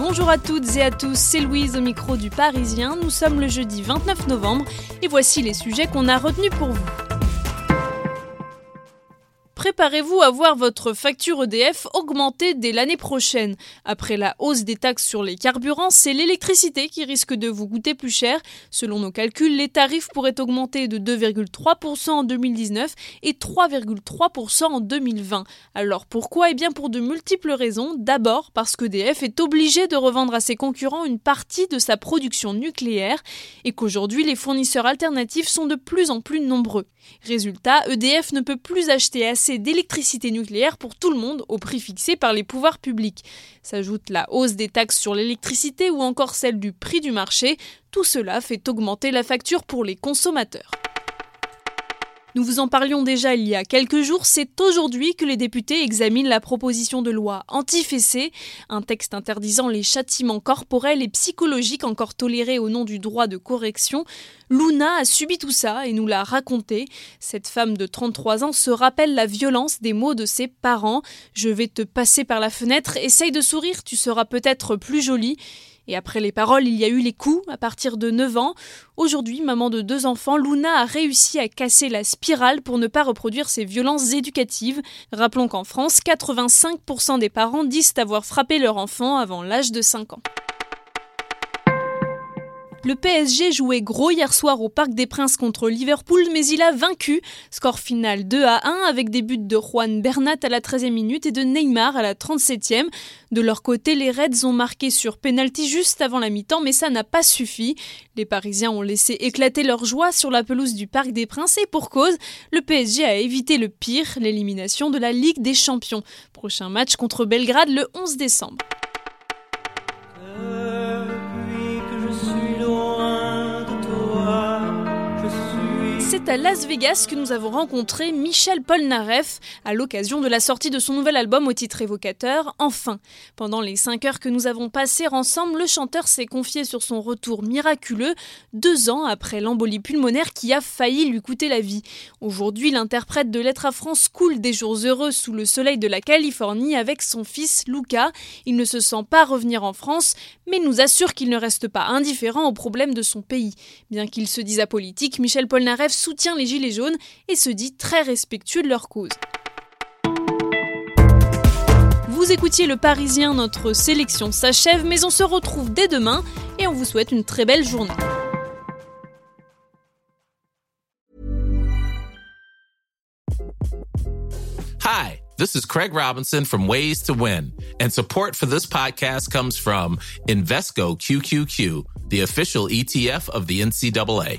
Bonjour à toutes et à tous, c'est Louise au micro du Parisien. Nous sommes le jeudi 29 novembre et voici les sujets qu'on a retenus pour vous. Préparez-vous à voir votre facture EDF augmenter dès l'année prochaine. Après la hausse des taxes sur les carburants, c'est l'électricité qui risque de vous coûter plus cher. Selon nos calculs, les tarifs pourraient augmenter de 2,3% en 2019 et 3,3% en 2020. Alors pourquoi ? Eh bien pour de multiples raisons. D'abord parce qu'EDF est obligé de revendre à ses concurrents une partie de sa production nucléaire et qu'aujourd'hui les fournisseurs alternatifs sont de plus en plus nombreux. Résultat, EDF ne peut plus acheter assez d'électricité nucléaire pour tout le monde au prix fixé par les pouvoirs publics. S'ajoute la hausse des taxes sur l'électricité ou encore celle du prix du marché. Tout cela fait augmenter la facture pour les consommateurs. Nous vous en parlions déjà il y a quelques jours, c'est aujourd'hui que les députés examinent la proposition de loi anti-fessée, un texte interdisant les châtiments corporels et psychologiques encore tolérés au nom du droit de correction. Luna a subi tout ça et nous l'a raconté. Cette femme de 33 ans se rappelle la violence des mots de ses parents. « Je vais te passer par la fenêtre, essaye de sourire, tu seras peut-être plus jolie ». Et après les paroles, il y a eu les coups à partir de 9 ans. Aujourd'hui, maman de 2 enfants, Luna a réussi à casser la spirale pour ne pas reproduire ces violences éducatives. Rappelons qu'en France, 85% des parents disent avoir frappé leur enfant avant l'âge de 5 ans. Le PSG jouait gros hier soir au Parc des Princes contre Liverpool, mais il a vaincu. Score final 2-1 avec des buts de Juan Bernat à la 13e minute et de Neymar à la 37e. De leur côté, les Reds ont marqué sur pénalty juste avant la mi-temps, mais ça n'a pas suffi. Les Parisiens ont laissé éclater leur joie sur la pelouse du Parc des Princes et pour cause, le PSG a évité le pire, l'élimination de la Ligue des Champions. Prochain match contre Belgrade le 11 décembre. C'est à Las Vegas que nous avons rencontré Michel Polnareff à l'occasion de la sortie de son nouvel album au titre évocateur, Enfin. Pendant les 5 heures que nous avons passées ensemble, le chanteur s'est confié sur son retour miraculeux 2 ans après l'embolie pulmonaire qui a failli lui coûter la vie. Aujourd'hui, l'interprète de Lettre à France coule des jours heureux sous le soleil de la Californie avec son fils Luca. Il ne se sent pas revenir en France, mais nous assure qu'il ne reste pas indifférent aux problèmes de son pays. Bien qu'il se dise apolitique, Michel Polnareff soutient les Gilets jaunes et se dit très respectueux de leur cause. Vous écoutiez le Parisien, notre sélection s'achève, mais on se retrouve dès demain et on vous souhaite une très belle journée. Hi, this is Craig Robinson from Ways to Win, and support for this podcast comes from Invesco QQQ, the official ETF of the NCAA.